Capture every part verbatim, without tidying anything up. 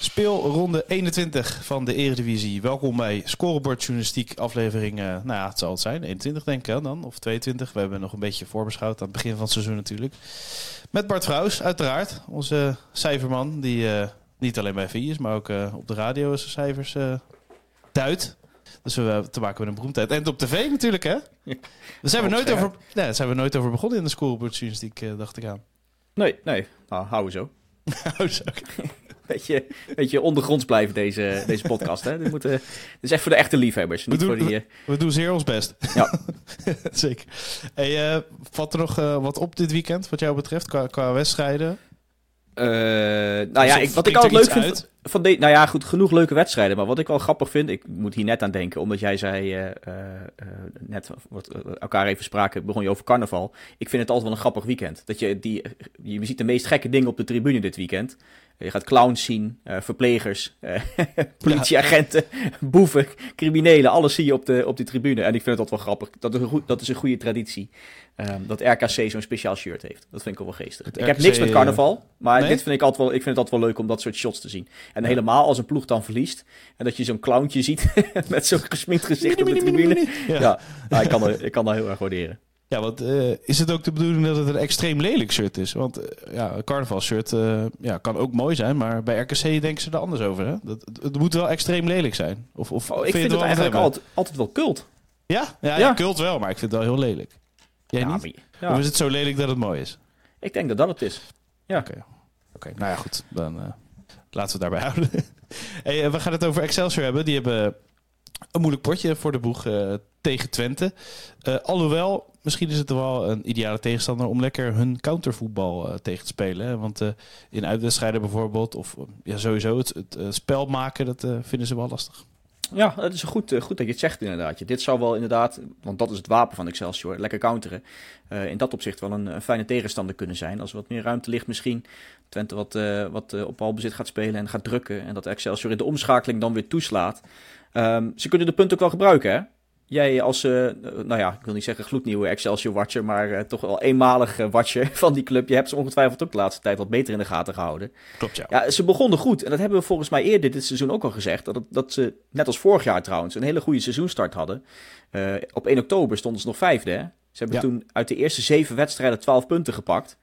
Speel ronde eenentwintig van de Eredivisie. Welkom bij Scorebordjournalistiek aflevering, uh, nou ja, het zal het zijn, eenentwintig denk ik dan, of tweeëntwintig. We hebben nog een beetje voorbeschouwd aan het begin van het seizoen natuurlijk. Met Bart Frouws, uiteraard, onze cijferman, die uh, niet alleen bij V I is, maar ook uh, op de radio zijn cijfers uh, duidt. Dus we hebben te maken met een beroemdheid. En op tv natuurlijk, hè? Ja. Daar zijn we nooit over, nee, daar zijn we nooit over begonnen in de Scorebordjournalistiek, uh, dacht ik aan. Nee, nee. Nou, hou zo. Hou zo. Beetje, beetje ondergronds blijven deze, deze podcast. Hè? Dit, moet, uh, dit is echt voor de echte liefhebbers. Niet we, doen, voor die, uh... we doen zeer ons best. Ja. Zeker. Hey, uh, valt er nog uh, wat op dit weekend wat jou betreft qua, qua wedstrijden? Uh, nou ja, ik, wat ik altijd leuk vind... Uit? Van de, nou ja, goed, genoeg leuke wedstrijden. Maar wat ik wel grappig vind, ik moet hier net aan denken, omdat jij zei, uh, uh, net wat, uh, elkaar even spraken, begon je over carnaval. Ik vind het altijd wel een grappig weekend. Dat je, die, je ziet de meest gekke dingen op de tribune dit weekend. Je gaat clowns zien, uh, verplegers, uh, politieagenten, ja. boeven, criminelen. Alles zie je op, de, op die tribune. En ik vind het altijd wel grappig. Dat is een, goe- dat is een goede traditie. Um, dat R K C zo'n speciaal shirt heeft. Dat vind ik wel geestig. Het ik R K C, heb niks met carnaval, maar nee? dit vind ik, altijd wel, ik vind het altijd wel leuk om dat soort shots te zien. En helemaal als een ploeg dan verliest. En dat je zo'n clowntje ziet met zo'n gesminkt gezicht op de tribune. Ja, ja nou, ik, kan er, ik kan dat heel erg waarderen. Ja, want uh, is het ook de bedoeling dat het een extreem lelijk shirt is? Want uh, ja, een carnavalshirt uh, ja, kan ook mooi zijn, maar bij R K C denken ze er anders over. Hè? Dat, het moet wel extreem lelijk zijn. Of, of, oh, ik vind, vind het, het eigenlijk altijd, altijd wel kult. Ja, ja, ja, ja, kult wel, maar ik vind het wel heel lelijk. Jij ja, niet? Ja. Of is het zo lelijk dat het mooi is? Ik denk dat dat het is. Ja. Oké, okay. okay, nou ja, goed. Dan... Uh, Laten we het daarbij houden. Hey, we gaan het over Excelsior hebben. Die hebben een moeilijk potje voor de boeg uh, tegen Twente. Uh, alhoewel, misschien is het wel een ideale tegenstander om lekker hun countervoetbal uh, tegen te spelen. Hè? Want uh, in uitwedstrijden bijvoorbeeld, of uh, ja, sowieso het, het uh, spel maken, dat uh, vinden ze wel lastig. Ja, het is goed, goed dat je het zegt inderdaad. Dit zou wel inderdaad, want dat is het wapen van Excelsior, lekker counteren. Uh, in dat opzicht wel een, een fijne tegenstander kunnen zijn. Als er wat meer ruimte ligt misschien. Twente wat, uh, wat uh, op balbezit gaat spelen en gaat drukken. En dat Excelsior in de omschakeling dan weer toeslaat. Um, ze kunnen de punten ook wel gebruiken, hè? Jij als, uh, nou ja, ik wil niet zeggen gloednieuwe Excelsior-watcher, maar uh, toch wel eenmalig uh, watcher van die club. Je hebt ze ongetwijfeld ook de laatste tijd wat beter in de gaten gehouden. Klopt, ja. ja. Ze begonnen goed en dat hebben we volgens mij eerder dit seizoen ook al gezegd. Dat, het, dat ze, net als vorig jaar trouwens, een hele goede seizoenstart hadden. Uh, op één oktober stonden ze nog vijfde. Hè? Ze hebben ja. toen uit de eerste zeven wedstrijden twaalf punten gepakt.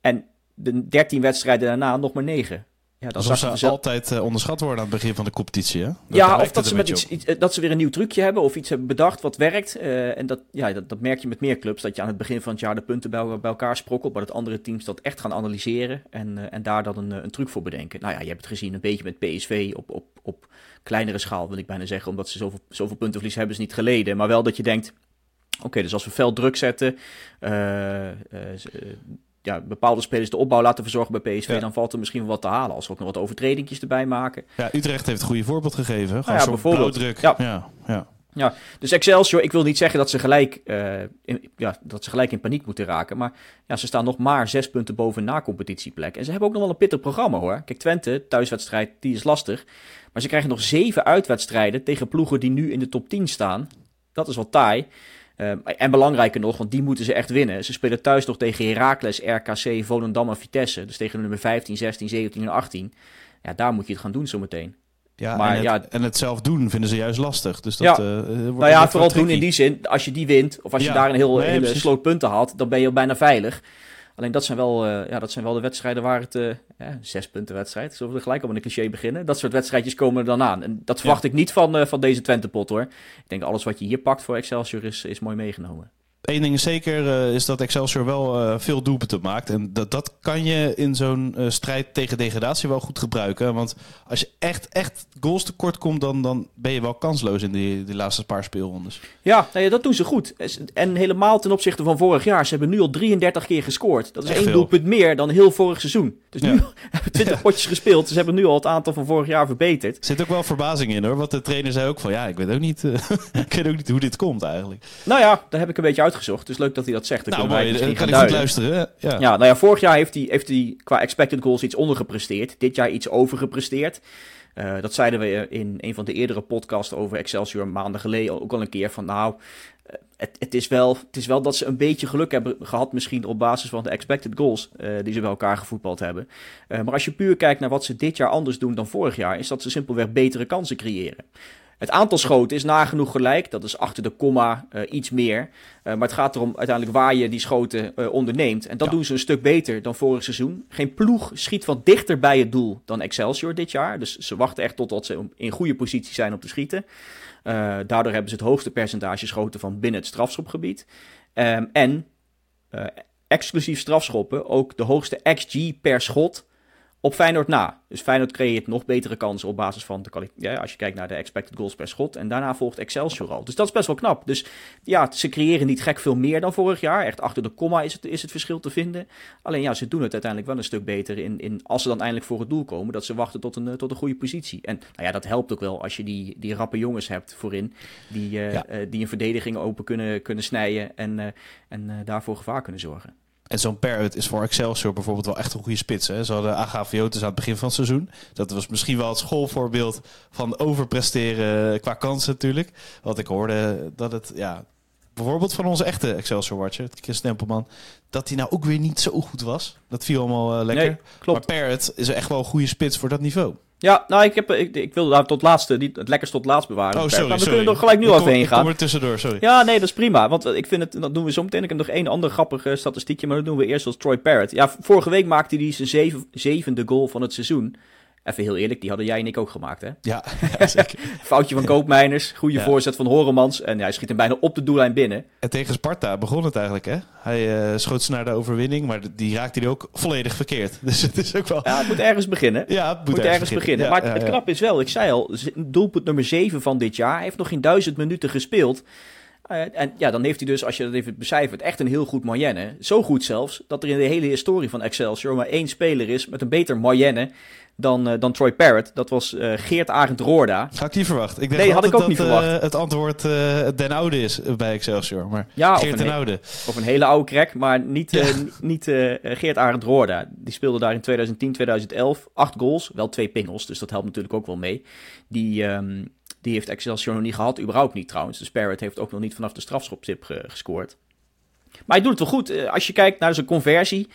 En de dertien wedstrijden daarna nog maar negen. Ja, dat Alsof ze zelf... altijd uh, onderschat worden aan het begin van de competitie, hè? Dat ja, of dat ze, met iets, iets, dat ze weer een nieuw trucje hebben of iets hebben bedacht wat werkt. Uh, en dat, ja, dat, dat merk je met meer clubs, dat je aan het begin van het jaar de punten bij, bij elkaar sprokkelt, maar dat andere teams dat echt gaan analyseren en, uh, en daar dan een, een truc voor bedenken. Nou ja, je hebt het gezien een beetje met P S V op, op, op kleinere schaal, wil ik bijna zeggen, omdat ze zoveel, zoveel puntenverlies hebben ze niet geleden. Maar wel dat je denkt, oké, okay, dus als we fel druk zetten... Uh, uh, Ja, bepaalde spelers de opbouw laten verzorgen bij P S V, ja. dan valt er misschien wel wat te halen. Als we ook nog wat overtredingjes erbij maken. Ja, Utrecht heeft het goede voorbeeld gegeven. Gewoon nou ja, bijvoorbeeld. Blauwdruk. Ja. Ja, ja. Ja, dus Excelsior, ik wil niet zeggen dat ze gelijk, uh, in, ja, dat ze gelijk in paniek moeten raken. Maar ja, ze staan nog maar zes punten boven na competitieplek. En ze hebben ook nog wel een pittig programma, hoor. Kijk, Twente, thuiswedstrijd, die is lastig. Maar ze krijgen nog zeven uitwedstrijden tegen ploegen die nu in de top tien staan. Dat is wel taai. Uh, en belangrijker nog, want die moeten ze echt winnen. Ze spelen thuis nog tegen Heracles, R K C, Volendam en Vitesse. Dus tegen nummer vijftien, zestien, zeventien en achttien. Ja, daar moet je het gaan doen zometeen. Ja, maar, en, het, ja, en het zelf doen vinden ze juist lastig. Dus dat, ja. uh, wordt nou ja, vooral doen in die zin, als je die wint... of als je ja. daar een heel, nee, hele sloot punten haalt... dan ben je bijna veilig. Alleen dat zijn wel, uh, ja, dat zijn wel de wedstrijden waar het... Uh, ja, zes punten wedstrijd. Zullen we er gelijk al met een cliché beginnen? Dat soort wedstrijdjes komen er dan aan. En dat verwacht ja. ik niet van, uh, van deze Twente-pot, hoor. Ik denk alles wat je hier pakt voor Excelsior is, is mooi meegenomen. Eén ding is zeker, uh, is dat Excelsior wel uh, veel doelpunten maakt. En dat, dat kan je in zo'n uh, strijd tegen degradatie wel goed gebruiken. Want als je echt, echt goals tekort komt, dan, dan ben je wel kansloos in die, die laatste paar speelrondes. Ja, nou ja, dat doen ze goed. En helemaal ten opzichte van vorig jaar. Ze hebben nu al drieëndertig keer gescoord. Dat is echt één veel. doelpunt meer dan heel vorig seizoen. Dus nu ja. hebben twintig ja. potjes gespeeld. Ze hebben nu al het aantal van vorig jaar verbeterd. Er zit ook wel verbazing in, hoor. Want de trainer zei ook van, ja, ik weet ook niet, uh, ik weet ook niet hoe dit komt eigenlijk. Nou ja, daar heb ik een beetje uit. Uitgezocht. Dus leuk dat hij dat zegt. Dan nou, mooi, dan kan ik goed luisteren. Ja. Ja, nou ja, vorig jaar heeft hij, heeft hij qua expected goals iets ondergepresteerd. Dit jaar iets overgepresteerd. Uh, dat zeiden we in een van de eerdere podcasts over Excelsior maanden geleden ook al een keer. Van nou, het, het, is wel, het is wel dat ze een beetje geluk hebben gehad misschien op basis van de expected goals uh, die ze bij elkaar gevoetbald hebben. Uh, maar als je puur kijkt naar wat ze dit jaar anders doen dan vorig jaar, is dat ze simpelweg betere kansen creëren. Het aantal schoten is nagenoeg gelijk. Dat is achter de komma uh, iets meer. Uh, maar het gaat erom uiteindelijk waar je die schoten uh, onderneemt. En dat ja. doen ze een stuk beter dan vorig seizoen. Geen ploeg schiet van dichter bij het doel dan Excelsior dit jaar. Dus ze wachten echt totdat ze in goede positie zijn om te schieten. Uh, daardoor hebben ze het hoogste percentage schoten van binnen het strafschopgebied. Um, en uh, exclusief strafschoppen ook de hoogste X G per schot. Op Feyenoord na. Dus Feyenoord creëert nog betere kansen op basis van de kwaliteit. Ja, als je kijkt naar de expected goals per schot. En daarna volgt Excelsior al. Dus dat is best wel knap. Dus ja, ze creëren niet gek veel meer dan vorig jaar. Echt achter de komma is het, is het verschil te vinden. Alleen ja, ze doen het uiteindelijk wel een stuk beter. In, in, als ze dan eindelijk voor het doel komen. Dat ze wachten tot een, tot een goede positie. En nou ja, dat helpt ook wel als je die, die rappe jongens hebt voorin. Die, uh, ja. uh, die een verdediging open kunnen, kunnen snijden. En, uh, en uh, daarvoor gevaar kunnen zorgen. En zo'n Parrott is voor Excelsior bijvoorbeeld wel echt een goede spits. Hè? Ze hadden Agaviotis aan het begin van het seizoen. Dat was misschien wel het schoolvoorbeeld van overpresteren qua kansen natuurlijk. Want ik hoorde dat het, ja, bijvoorbeeld van onze echte Excelsior-watcher, Chris Tempelman, dat hij nou ook weer niet zo goed was. Dat viel allemaal uh, lekker. Nee, klopt. Maar Parrott is echt wel een goede spits voor dat niveau. Ja, nou, ik, heb, ik, ik wilde daar tot laatste, niet het lekkerst tot laatst bewaren. Oh, sorry, maar we sorry. kunnen er gelijk nu af heen gaan. Ik kom er tussendoor, sorry. Ja, nee, dat is prima. Want ik vind het, dat doen we zo meteen. Ik heb nog één ander grappige statistiekje, maar dat doen we eerst als Troy Parrott. Ja, vorige week maakte hij zijn zeven, zevende goal van het seizoen. Even heel eerlijk, die hadden jij en ik ook gemaakt, hè? Ja, ja zeker. Foutje van Koopmeiners, goede ja. voorzet van Horemans. En ja, hij schiet hem bijna op de doellijn binnen. En tegen Sparta begon het eigenlijk, hè? Hij uh, schoot ze naar de overwinning, maar die raakte hij ook volledig verkeerd. Dus het is ook wel... Ja, het moet ergens beginnen. Ja, het moet, moet ergens, ergens beginnen. beginnen. Ja, maar ja, het, het ja. knap is wel, ik zei al, doelpunt nummer zeven van dit jaar. Hij heeft nog geen duizend minuten gespeeld. Uh, en ja, dan heeft hij dus, als je dat even becijfert, echt een heel goed moyenne. Zo goed zelfs, dat er in de hele historie van Excelsior maar één speler is met een beter moyenne dan, uh, dan Troy Parrott. Dat was uh, Geert Arend Roorda. Had ik niet verwacht. Ik denk nee, had ik ook dat, niet verwacht. Uh, het antwoord uh, Den Oude is bij Excelsior. Maar ja, Geert Den Oude. He- of een hele oude crack, maar niet, ja. uh, niet uh, Geert Arend Roorda. Die speelde daar in twintig tien, twintig elf. Acht goals, wel twee pingels, dus dat helpt natuurlijk ook wel mee. Die... Um, Die heeft Excelsior nog niet gehad, überhaupt niet trouwens. Dus Parrott heeft ook nog niet vanaf de strafschopstip ge- gescoord. Maar hij doet het wel goed. Als je kijkt naar zijn conversie,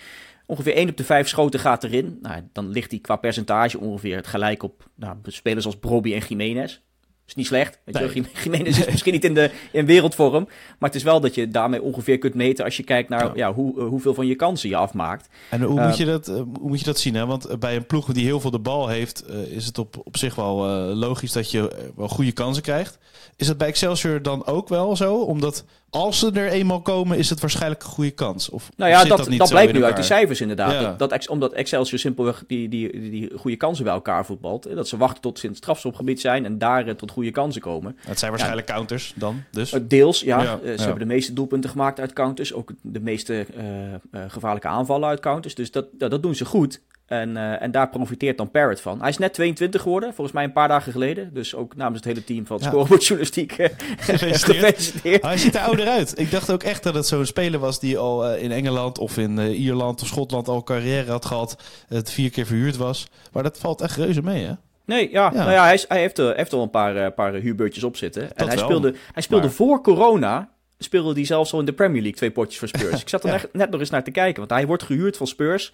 ongeveer één op de vijf schoten gaat erin. Nou, dan ligt hij qua percentage ongeveer het gelijk op nou, spelers als Brobbey en Jiménez. Is niet slecht. Nee. Jiménez is misschien niet in, de, in wereldvorm. Maar het is wel dat je daarmee ongeveer kunt meten als je kijkt naar ja. Ja, hoe, hoeveel van je kansen je afmaakt. En hoe, uh, moet, je dat, hoe moet je dat zien? Hè? Want bij een ploeg die heel veel de bal heeft, uh, is het op, op zich wel uh, logisch dat je uh, wel goede kansen krijgt. Is dat bij Excelsior dan ook wel zo? Omdat als ze er eenmaal komen, is het waarschijnlijk een goede kans. Of nou ja, dat, dat, niet dat blijkt nu uit die cijfers inderdaad. Ja. Dat, dat, omdat Excelsior simpelweg die, die, die, die goede kansen bij elkaar voetbalt. Dat ze wachten tot ze in het strafschopgebied zijn en daar uh, tot goede kansen komen. Het zijn waarschijnlijk ja. counters dan, dus? Deels, ja. ja. Uh, ze ja. hebben de meeste doelpunten gemaakt uit counters. Ook de meeste uh, uh, gevaarlijke aanvallen uit counters. Dus dat, dat, dat doen ze goed. En, uh, en daar profiteert dan Parrott van. Hij is net tweeëntwintig geworden, volgens mij een paar dagen geleden. Dus ook namens het hele team van ja. Scorebordjournalistiek uh, gefeliciteerd. Hij ziet er ouder uit. Ik dacht ook echt dat het zo'n speler was die al uh, in Engeland of in uh, Ierland of Schotland al carrière had gehad. Het vier keer verhuurd was. Maar dat valt echt reuze mee, hè? Nee, ja, ja. Nou ja, hij, hij heeft, uh, heeft al een paar, uh, paar huurbeurtjes op zitten. Dat en hij wel, speelde, hij speelde maar... voor corona... speelde hij zelfs al in de Premier League twee potjes voor Spurs. Ik zat er ja. echt net nog eens naar te kijken, want hij wordt gehuurd van Spurs.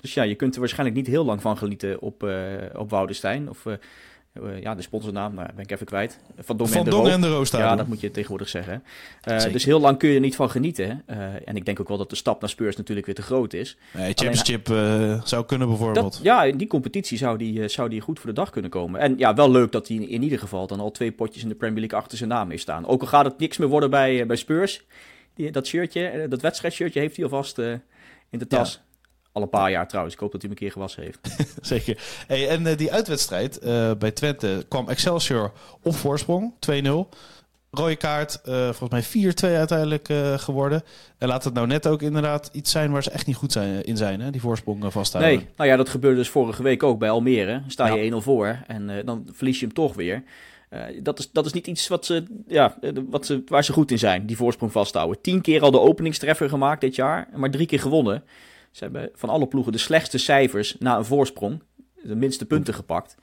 Dus ja, je kunt er waarschijnlijk niet heel lang van genieten op, uh, op Woudenstein. Of uh, Uh, ja, de sponsornaam, nou, ben ik even kwijt. Van Dong en de Roo. En de Roo ja, dat moet je tegenwoordig zeggen. Uh, dus heel lang kun je er niet van genieten. Uh, en ik denk ook wel dat de stap naar Spurs natuurlijk weer te groot is. Nee, Championship uh, zou kunnen bijvoorbeeld. Dat, ja, in die competitie zou die, zou die goed voor de dag kunnen komen. En ja, wel leuk dat hij in, in ieder geval dan al twee potjes in de Premier League achter zijn naam heeft staan. Ook al gaat het niks meer worden bij, uh, bij Spurs. Die, dat shirtje, dat wedstrijdshirtje heeft hij alvast uh, in de tas. Ja. Al een paar jaar trouwens. Ik hoop dat hij hem een keer gewassen heeft. Zeker. Hey, en uh, die uitwedstrijd uh, bij Twente kwam Excelsior op voorsprong. twee nul. Rode kaart. Uh, volgens mij vier twee uiteindelijk uh, geworden. En laat het nou net ook inderdaad iets zijn waar ze echt niet goed zijn, in zijn. Hè? Die voorsprong uh, vasthouden. Nee. Nou ja, dat gebeurde dus vorige week ook bij Almere. Sta je ja. één nul voor en uh, dan verlies je hem toch weer. Uh, dat, is, dat is niet iets wat ze, ja, wat ze, waar ze goed in zijn. Die voorsprong vasthouden. Tien keer al de openingstreffer gemaakt dit jaar. Maar drie keer gewonnen. Ze hebben van alle ploegen de slechtste cijfers na een voorsprong. De minste punten gepakt.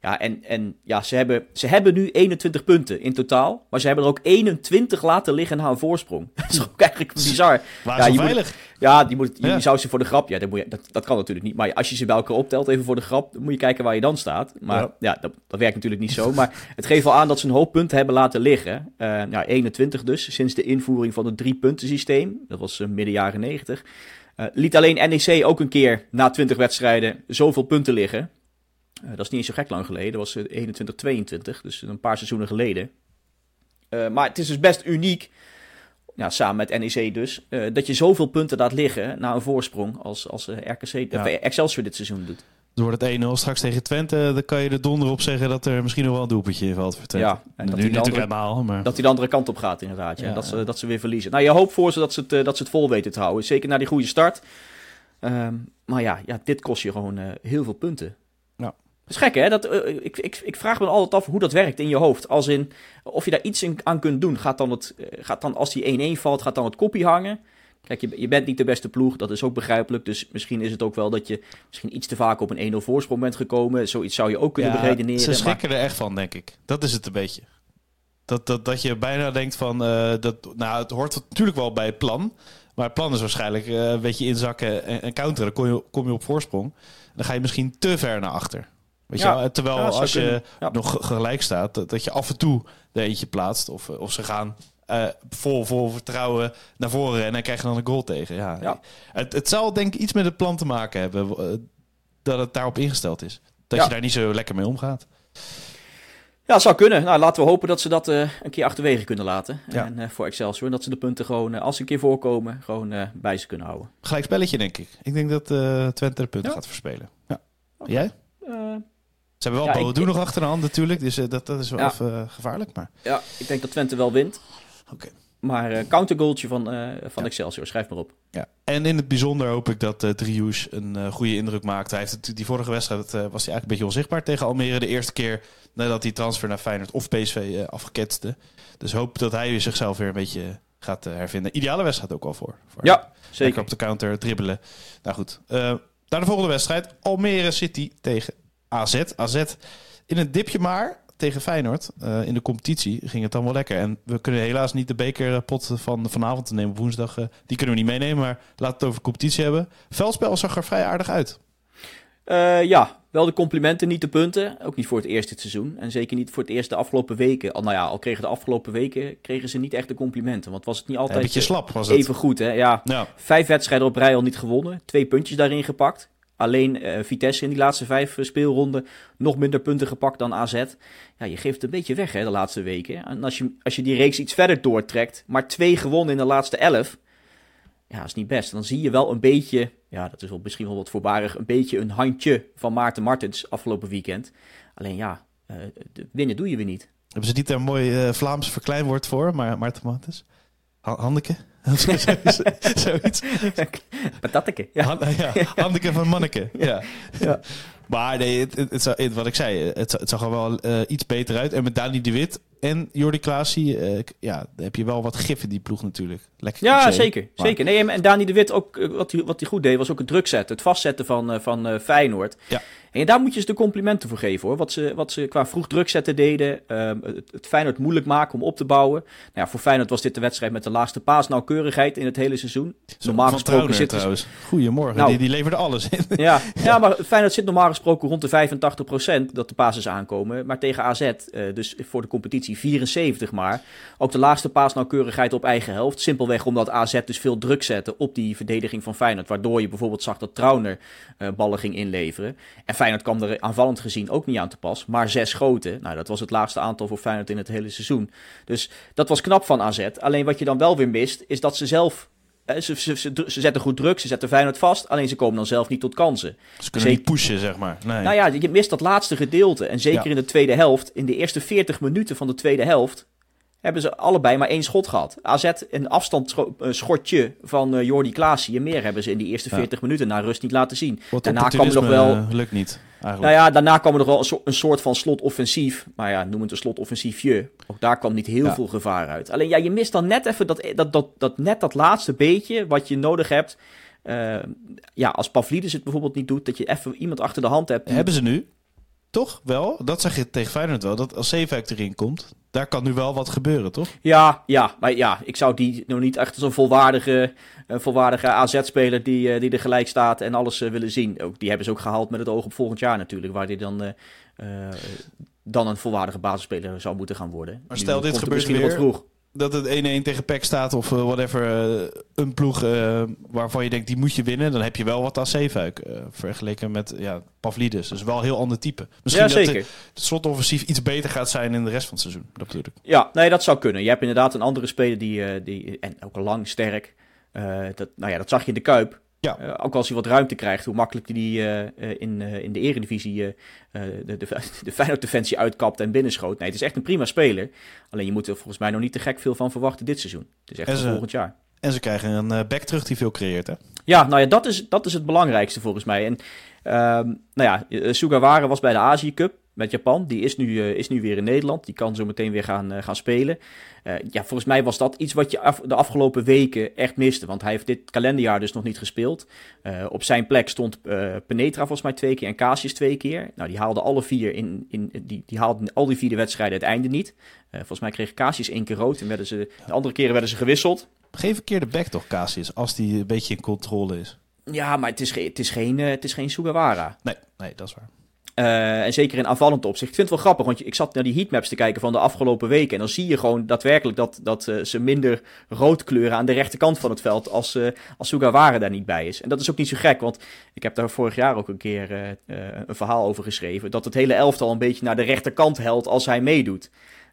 Ja, en, en ja, ze hebben, ze hebben nu eenentwintig punten in totaal. Maar ze hebben er ook eenentwintig laten liggen na een voorsprong. Dat is ook eigenlijk bizar. Waar ja, je veilig? Moet, ja, die moet, je ja. zou ze voor de grap... Ja, dat, moet je, dat, dat kan natuurlijk niet. Maar als je ze bij elkaar optelt, even voor de grap... dan moet je kijken waar je dan staat. Maar ja, ja dat, dat werkt natuurlijk niet zo. Maar het geeft wel aan dat ze een hoop punten hebben laten liggen. Uh, ja, eenentwintig dus, sinds de invoering van het driepuntensysteem. Dat was uh, midden jaren negentig. Uh, liet alleen N E C ook een keer na twintig wedstrijden zoveel punten liggen. Uh, dat is niet eens zo gek lang geleden. Dat was eenentwintig tweeëntwintig, dus een paar seizoenen geleden. Uh, maar het is dus best uniek, ja, samen met N E C dus, uh, dat je zoveel punten laat liggen na een voorsprong als, als R K C, ja. uh, Excelsior dit seizoen doet. Dan wordt het één nul straks tegen Twente. Dan kan je er donder op zeggen dat er misschien nog wel een doelpuntje valt voor Twente. Ja, en dat nu natuurlijk helemaal. Maar... dat hij de andere kant op gaat inderdaad. Ja. Ja, dat, ze, dat ze weer verliezen. Nou, je hoopt voor ze dat ze het, dat ze het vol weten te houden. Zeker na die goede start. Um, maar ja, ja, dit kost je gewoon uh, heel veel punten. Ja. Dat is gek, hè? Dat, uh, ik, ik, ik vraag me altijd af hoe dat werkt in je hoofd. Als in, of je daar iets in, aan kunt doen. Gaat dan, het, uh, gaat dan als die één één valt, gaat dan het koppie hangen? Kijk, je, je bent niet de beste ploeg, dat is ook begrijpelijk. Dus misschien is het ook wel dat je misschien iets te vaak op een één nul voorsprong bent gekomen. Zoiets zou je ook kunnen ja, beredeneren. Ze schrikken maar... er echt van, denk ik. Dat is het een beetje. Dat, dat, dat je bijna denkt van, uh, dat, nou, het hoort natuurlijk wel bij het plan. Maar het plan is waarschijnlijk uh, een beetje inzakken en, en counteren. Dan kom je, kom je op voorsprong. Dan ga je misschien te ver naar achter. Weet ja, je, terwijl ja, als kunnen, je ja. nog gelijk staat, dat, dat je af en toe er eentje plaatst of, of ze gaan... Uh, vol, vol vertrouwen naar voren en dan krijg je dan een goal tegen. Ja. Ja. Het, het zal denk ik iets met het plan te maken hebben uh, dat het daarop ingesteld is. Dat ja. je daar niet zo lekker mee omgaat. Ja, dat zou kunnen. Nou, laten we hopen dat ze dat uh, een keer achterwege kunnen laten. Ja. En uh, voor Excelsior. En dat ze de punten gewoon, uh, als ze een keer voorkomen, gewoon uh, bij ze kunnen houden. Gelijk spelletje, denk ik. Ik denk dat uh, Twente de punten ja. gaat verspelen. Ja. Okay. Jij? Uh... Ze hebben wel ja, Boadu nog ik... achter de hand natuurlijk. Dus uh, dat, dat is wel ja. even, uh, gevaarlijk. Maar... ja, ik denk dat Twente wel wint. Okay. Maar uh, countergoaltje van, uh, van ja. Excelsior, schrijf maar op. Ja. En in het bijzonder hoop ik dat uh, Driouche een uh, goede indruk maakt. Hij heeft het, die vorige wedstrijd uh, was hij eigenlijk een beetje onzichtbaar tegen Almere. De eerste keer nadat hij transfer naar Feyenoord of P S V uh, afgeketste. Dus hoop dat hij zichzelf weer een beetje gaat uh, hervinden. Ideale wedstrijd ook al voor. voor ja, hem. Zeker. Lekker op de counter, dribbelen. Nou goed, uh, naar de volgende wedstrijd. Almere City tegen A Z. A Z in een dipje maar... tegen Feyenoord uh, in de competitie ging het dan wel lekker. En we kunnen helaas niet de bekerpot van vanavond nemen, woensdag. Uh, die kunnen we niet meenemen, maar laten we het over competitie hebben. Veldspel zag er vrij aardig uit. Uh, ja, wel de complimenten, niet de punten. Ook niet voor het eerst dit seizoen. En zeker niet voor het eerst de afgelopen weken. Al, nou ja, al kregen de afgelopen weken kregen ze niet echt de complimenten. Want was het niet altijd een beetje slap, was het. Even goed. Hè? Ja, ja. Vijf wedstrijden op rij al niet gewonnen. Twee puntjes daarin gepakt. Alleen uh, Vitesse in die laatste vijf uh, speelronden nog minder punten gepakt dan A Z. Ja, je geeft het een beetje weg hè, de laatste weken. En als je, als je die reeks iets verder doortrekt, maar twee gewonnen in de laatste elf. Ja, dat is niet best. Dan zie je wel een beetje, ja, dat is wel misschien wel wat voorbarig, een beetje een handje van Maarten Martens afgelopen weekend. Alleen ja, uh, winnen doe je weer niet. Hebben ze niet daar een mooi uh, Vlaams verkleinwoord voor, maar Maarten Martens? Handeke? Zoiets. Patatteke. Ja. Han, ja, Handeke van Manneke. Ja. Ja. Maar nee, het, het, het, het, wat ik zei, het, het zag er wel uh, iets beter uit. En met Dani de Wit en Jordi Klaasie, uh, ja, heb je wel wat gif in die ploeg natuurlijk. Lekker. Ja, cliché, zeker. Maar... zeker. Nee, en Dani de Wit, ook, wat hij wat goed deed, was ook het druk zetten. Het vastzetten van, uh, van uh, Feyenoord. Ja. En daar moet je ze de complimenten voor geven hoor. Wat ze, wat ze qua vroeg druk zetten deden. Uh, het, het Feyenoord moeilijk maken om op te bouwen. Nou ja, voor Feyenoord was dit de wedstrijd met de laagste paasnauwkeurigheid in het hele seizoen. Normaal gesproken zit trouwens. Goedemorgen, nou, die, die leverde alles in. Ja, ja, maar Feyenoord zit normaal gesproken rond de vijfentachtig procent dat de passes aankomen. Maar tegen A Z, uh, dus voor de competitie vierenzeventig maar. Ook de laagste paasnauwkeurigheid op eigen helft. Simpelweg omdat A Z dus veel druk zette op die verdediging van Feyenoord. Waardoor je bijvoorbeeld zag dat Trauner uh, ballen ging inleveren. En Feyenoord kwam er aanvallend gezien ook niet aan te pas. Maar zes schoten. Nou, dat was het laagste aantal voor Feyenoord in het hele seizoen. Dus dat was knap van A Z. Alleen wat je dan wel weer mist, is dat ze zelf... Eh, ze, ze, ze, ze zetten goed druk, ze zetten Feyenoord vast. Alleen ze komen dan zelf niet tot kansen. Ze kunnen zeker niet pushen, zeg maar. Nee. Nou ja, je mist dat laatste gedeelte. En zeker ja. in de tweede helft, in de eerste veertig minuten van de tweede helft... hebben ze allebei maar één schot gehad. A Z een afstandsschotje van Jordi Klaasie en meer hebben ze in die eerste veertig ja. minuten na rust niet laten zien. Wat daarna kwam er nog wel. Lukt niet. Eigenlijk. Nou ja, daarna kwam er nog wel een, so- een soort van slotoffensief. Maar ja, noem het een slotoffensiefje. Ook daar kwam niet heel ja. veel gevaar uit. Alleen ja, je mist dan net even dat, dat, dat, dat, net dat laatste beetje wat je nodig hebt. Uh, ja, als Pavlidis het bijvoorbeeld niet doet, dat je even iemand achter de hand hebt. Die... Hebben ze nu? Toch wel, dat zeg je tegen Feyenoord wel, dat als C-Factor erin komt, daar kan nu wel wat gebeuren, toch? Ja, ja, maar ja, ik zou die nog niet echt als een volwaardige, een volwaardige A Z-speler die, die er gelijk staat en alles willen zien. Ook, die hebben ze ook gehaald met het oog op volgend jaar natuurlijk, waar die dan, uh, dan een volwaardige basisspeler zou moeten gaan worden. Maar stel, nu dit gebeurt weer, wat vroeg. Dat het één-één tegen P E C staat of whatever, een ploeg uh, waarvan je denkt die moet je winnen, dan heb je wel wat aan Zeefuik uh, vergeleken met ja, Pavlidis. Dus wel een heel ander type. Misschien ja, zeker. dat de, het slotoffensief iets beter gaat zijn in de rest van het seizoen. Dat bedoel ik. Ja, nee, dat zou kunnen. Je hebt inderdaad een andere speler die, uh, die en ook lang sterk, uh, dat, nou ja, dat zag je in de Kuip. Ja. Uh, ook als hij wat ruimte krijgt, hoe makkelijk die uh, in, uh, in de Eredivisie uh, de, de, de Feyenoord-defensie uitkapt en binnenschoot. Nee, het is echt een prima speler. Alleen je moet er volgens mij nog niet te gek veel van verwachten dit seizoen. Het is echt ze, van volgend jaar. En ze krijgen een uh, back terug die veel creëert, hè? Ja, nou ja, dat is, dat is het belangrijkste volgens mij. En uh, nou ja, Sugawara was bij de Azië Cup met Japan. Die is nu, uh, is nu weer in Nederland. Die kan zo meteen weer gaan, uh, gaan spelen. Uh, ja, volgens mij was dat iets wat je af, de afgelopen weken echt miste. Want hij heeft dit kalenderjaar dus nog niet gespeeld. Uh, op zijn plek stond uh, Penetra volgens mij twee keer en Casius twee keer. Nou, die haalden alle vier in, in, die, die haalden al die vierde wedstrijden het einde niet. Uh, volgens mij kreeg Casius één keer rood en werden ze, de andere keren werden ze gewisseld. Geef een keer de back toch, Casius, als die een beetje in controle is. Ja, maar het is, ge- het is, geen, uh, het is geen Sugawara. Nee, nee, dat is waar. Uh, en zeker in aanvallend opzicht. Ik vind het wel grappig, want ik zat naar die heatmaps te kijken van de afgelopen weken. En dan zie je gewoon daadwerkelijk dat, dat uh, ze minder rood kleuren aan de rechterkant van het veld als, uh, als Sugawara daar niet bij is. En dat is ook niet zo gek, want ik heb daar vorig jaar ook een keer uh, uh, een verhaal over geschreven. Dat het hele elftal een beetje naar de rechterkant helt als hij meedoet.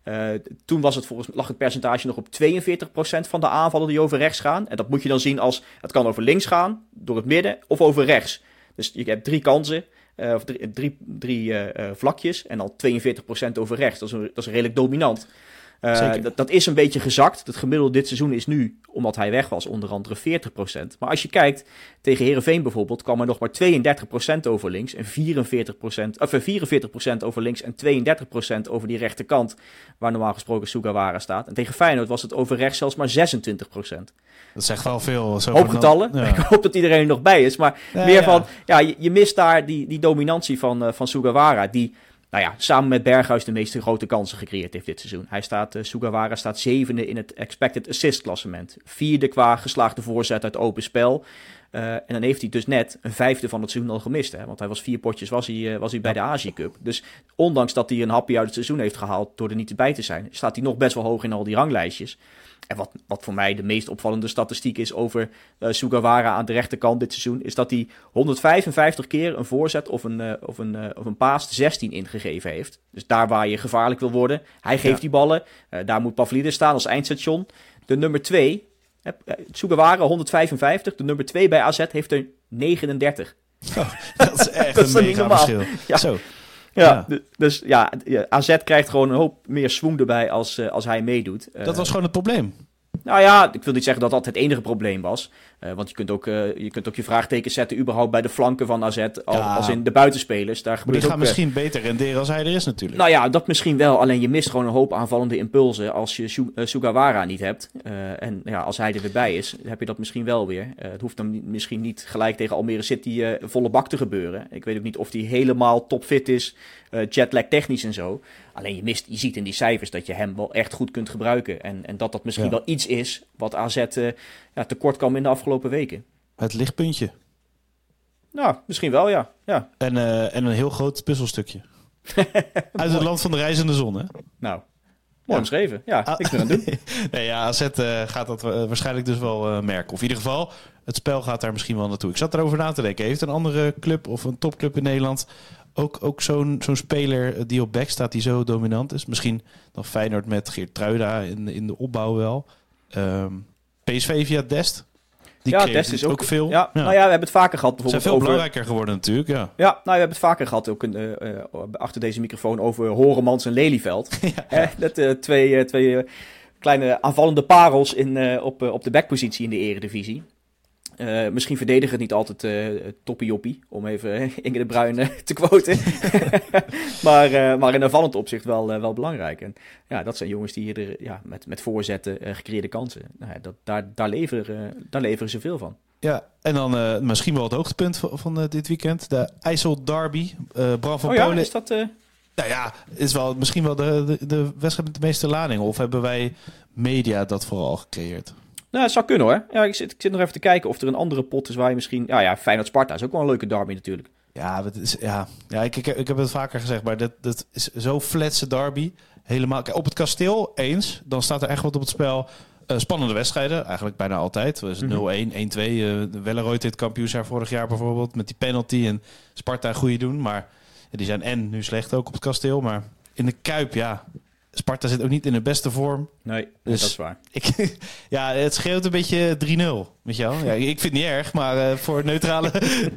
Uh, toen was het volgens, lag het percentage nog op tweeënveertig procent van de aanvallen die over rechts gaan. En dat moet je dan zien als het kan over links gaan, door het midden of over rechts. Dus je hebt drie kansen. Uh, of drie, drie, drie uh, uh, vlakjes en al tweeënveertig procent over rechts. Dat is, een, dat is redelijk dominant. Uh, dat, dat is een beetje gezakt. Het gemiddelde dit seizoen is nu, omdat hij weg was, onder andere veertig procent. Maar als je kijkt, tegen Heerenveen bijvoorbeeld, kwam er nog maar tweeëndertig procent over links en vierenveertig procent, of vierenveertig procent over links en tweeëndertig procent over die rechterkant, waar normaal gesproken Sugawara staat. En tegen Feyenoord was het over rechts zelfs maar zesentwintig procent. Dat zegt wel veel. Zo hoop getallen. Ja. Ik hoop dat iedereen er nog bij is. Maar ja, meer ja. van, ja, je, je mist daar die, die dominantie van, uh, van Sugawara, die... Nou ja, samen met Berghuis de meeste grote kansen gecreëerd heeft dit seizoen. Hij staat, uh, Sugawara staat zevende in het expected assist klassement. Vierde qua geslaagde voorzet uit open spel. Uh, en dan heeft hij dus net een vijfde van het seizoen al gemist. Hè? Want hij was vier potjes was hij, uh, was hij bij de Azië Cup. Dus ondanks dat hij een hapje uit het seizoen heeft gehaald door er niet bij te zijn, staat hij nog best wel hoog in al die ranglijstjes. En wat, wat voor mij de meest opvallende statistiek is over uh, Sugawara aan de rechterkant dit seizoen, is dat hij honderdvijfenvijftig keer een voorzet of een, uh, of een, uh, of een paas zestien ingegeven heeft. Dus daar waar je gevaarlijk wil worden, hij geeft ja. die ballen. Uh, daar moet Pavlidis staan als eindstation. De nummer twee, uh, Sugawara honderdvijfenvijftig, de nummer twee bij A Z heeft er negenendertig. Oh, dat is echt dat is een mega verschil. Ja. Zo. Ja, ja, dus ja, A Z krijgt gewoon een hoop meer swoon erbij als, uh, als hij meedoet. Dat was gewoon het probleem. Nou ja, ik wil niet zeggen dat dat het enige probleem was. Uh, want je kunt, ook, uh, je kunt ook je vraagtekens zetten überhaupt bij de flanken van A Z. Al, ja. Als in de buitenspelers. Daar maar die gaat ook, misschien uh, beter renderen als hij er is natuurlijk. Nou ja, dat misschien wel. Alleen je mist gewoon een hoop aanvallende impulsen als je Su- uh, Sugawara niet hebt. Uh, en ja, als hij er weer bij is, heb je dat misschien wel weer. Uh, het hoeft dan misschien niet gelijk tegen Almere City uh, volle bak te gebeuren. Ik weet ook niet of hij helemaal topfit is. Uh, jetlag technisch en zo. Alleen je mist, je ziet in die cijfers dat je hem wel echt goed kunt gebruiken. En, en dat dat misschien ja. wel iets is wat A Z uh, ja, tekort kwam in de afgelopen weken. Het lichtpuntje. Nou, misschien wel, ja. ja. En, uh, en een heel groot puzzelstukje. Uit het land van de reizende zon, hè? Nou, mooi omschreven. Ja, ja ah, ik ben aan het doen. nee, ja, A Z uh, gaat dat uh, waarschijnlijk dus wel uh, merken. Of in ieder geval, het spel gaat daar misschien wel naartoe. Ik zat erover na te denken. Heeft een andere club of een topclub in Nederland... Ook, ook zo'n, zo'n speler die op back staat, die zo dominant is. Misschien dan Feyenoord met Geert Ruida in, in de opbouw wel. Um, P S V via Dest. Die ja, Dest is ook, ook veel. Ja, ja. Nou ja, we hebben het vaker gehad. Ze zijn veel over... belangrijker geworden natuurlijk. Ja, ja nou, we hebben het vaker gehad ook in, uh, uh, achter deze microfoon over Horemans en Lelyveld. ja. eh, dat uh, twee, uh, twee uh, kleine aanvallende parels in, uh, op, uh, op de backpositie in de Eredivisie. Uh, misschien verdedigen het niet altijd uh, toppie-joppie, om even uh, Inge de Bruin uh, te quoten. maar, uh, maar in een vallend opzicht wel, uh, wel belangrijk. En ja, dat zijn jongens die hier er, ja, met, met voorzetten uh, gecreëerde kansen. Nou, ja, dat, daar, daar, leveren, uh, daar leveren ze veel van. Ja, en dan uh, misschien wel het hoogtepunt van, van uh, dit weekend. De IJssel Derby. Uh, Bram van oh ja, Polen. Is dat... Uh... Nou ja, is wel, misschien wel de, de, de wedstrijd met de meeste lading. Of hebben wij media dat vooral gecreëerd? Nou, het zou kunnen hoor. Ja, ik, zit, ik zit nog even te kijken of er een andere pot is waar je misschien... Nou ja, Feyenoord Sparta is ook wel een leuke derby natuurlijk. Ja, dat is, ja. ja ik, ik, ik heb het vaker gezegd, maar dat, dat is zo'n flatse derby. Helemaal. Kijk, op het kasteel eens, dan staat er echt wat op het spel. Uh, spannende wedstrijden, eigenlijk bijna altijd. Dus mm-hmm. nul-een, een-twee. Uh, Welleroy dit kampioensjaar vorig jaar bijvoorbeeld, met die penalty en Sparta goede doen. Maar ja, die zijn en nu slecht ook op het kasteel. Maar in de Kuip, ja... Sparta zit ook niet in de beste vorm. Nee, dus dat is waar. Ik, ja, het scheelt een beetje drie nul, weet je wel. Ja, ik vind het niet erg, maar uh, voor een neutrale,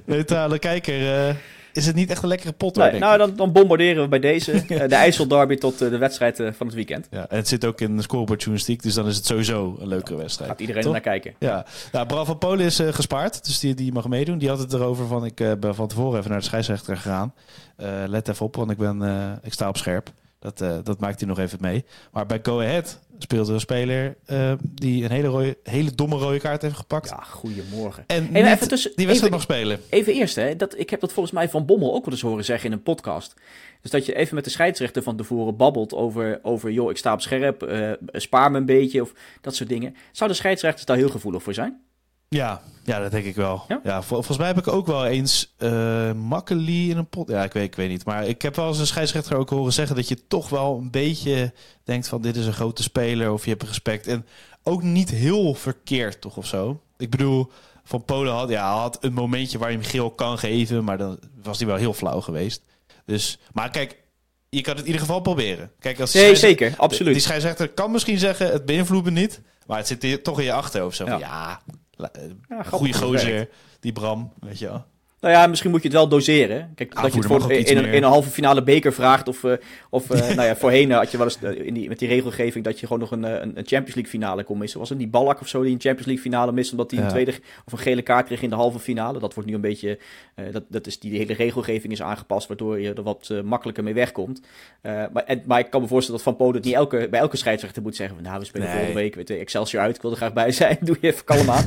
neutrale kijker uh, is het niet echt een lekkere pot. Nee, hoor, denk nou, ik. Dan, dan bombarderen we bij deze uh, de IJssel Derby tot uh, de wedstrijd uh, van het weekend. Ja, en het zit ook in de scorebordjournalistiek, dus dan is het sowieso een leukere ja, wedstrijd. Gaat iedereen toch? Naar kijken. Ja, nou, Bram van Polen is uh, gespaard, dus die, die mag meedoen. Die had het erover van, ik uh, ben van tevoren even naar de scheidsrechter gegaan. Uh, let even op, want ik, ben, uh, ik sta op scherp. Dat, uh, dat maakt hij nog even mee. Maar bij Go Ahead speelde een speler uh, die een hele, rode, hele domme rode kaart heeft gepakt. Ja, goedemorgen. En hey, even tussen, die wedstrijd nog spelen. Even eerst, hè, dat, ik heb dat volgens mij Van Bommel ook wel eens horen zeggen in een podcast. Dus dat je even met de scheidsrechter van tevoren babbelt over, over joh, ik sta op scherp, uh, spaar me een beetje of dat soort dingen. Zou de scheidsrechters daar heel gevoelig voor zijn? Ja, ja, dat denk ik wel. Ja? Ja, vol, volgens mij heb ik ook wel eens uh, Makkeli in een pot. Ja, ik weet, ik weet niet. Maar ik heb wel eens een scheidsrechter ook horen zeggen... dat je toch wel een beetje denkt van dit is een grote speler... of je hebt respect. En ook niet heel verkeerd toch of zo. Ik bedoel, Van Polen had, ja, had een momentje waar je hem geel kan geven... maar dan was hij wel heel flauw geweest. Dus, maar kijk... Je kan het in ieder geval proberen. Kijk, als nee, zeker, absoluut. Die scheidsrechter kan misschien zeggen, het beïnvloedt me niet. Maar het zit hier, toch in je achterhoofd. Zo ja, ja, la, ja goede gozer, werkt. Die Bram, weet je wel. Nou ja, misschien moet je het wel doseren. Kijk, ah, dat je het voor in, in, in een halve finale beker vraagt. Of, uh, of uh, nou ja, voorheen had je wel eens uh, in die, met die regelgeving... dat je gewoon nog een, uh, een Champions League finale kon missen. Was het die Ballack of zo die een Champions League finale mist... omdat hij ja. een tweede of een gele kaart kreeg in de halve finale? Dat wordt nu een beetje... Uh, dat, dat is, die hele regelgeving is aangepast... waardoor je er wat uh, makkelijker mee wegkomt. Uh, maar, en, maar ik kan me voorstellen dat Van Polen... niet elke, bij elke scheidsrechter moet zeggen... nou, we spelen nee. volgende week weet je, Excelsior uit. Ik wil er graag bij zijn. Doe je even kalm aan.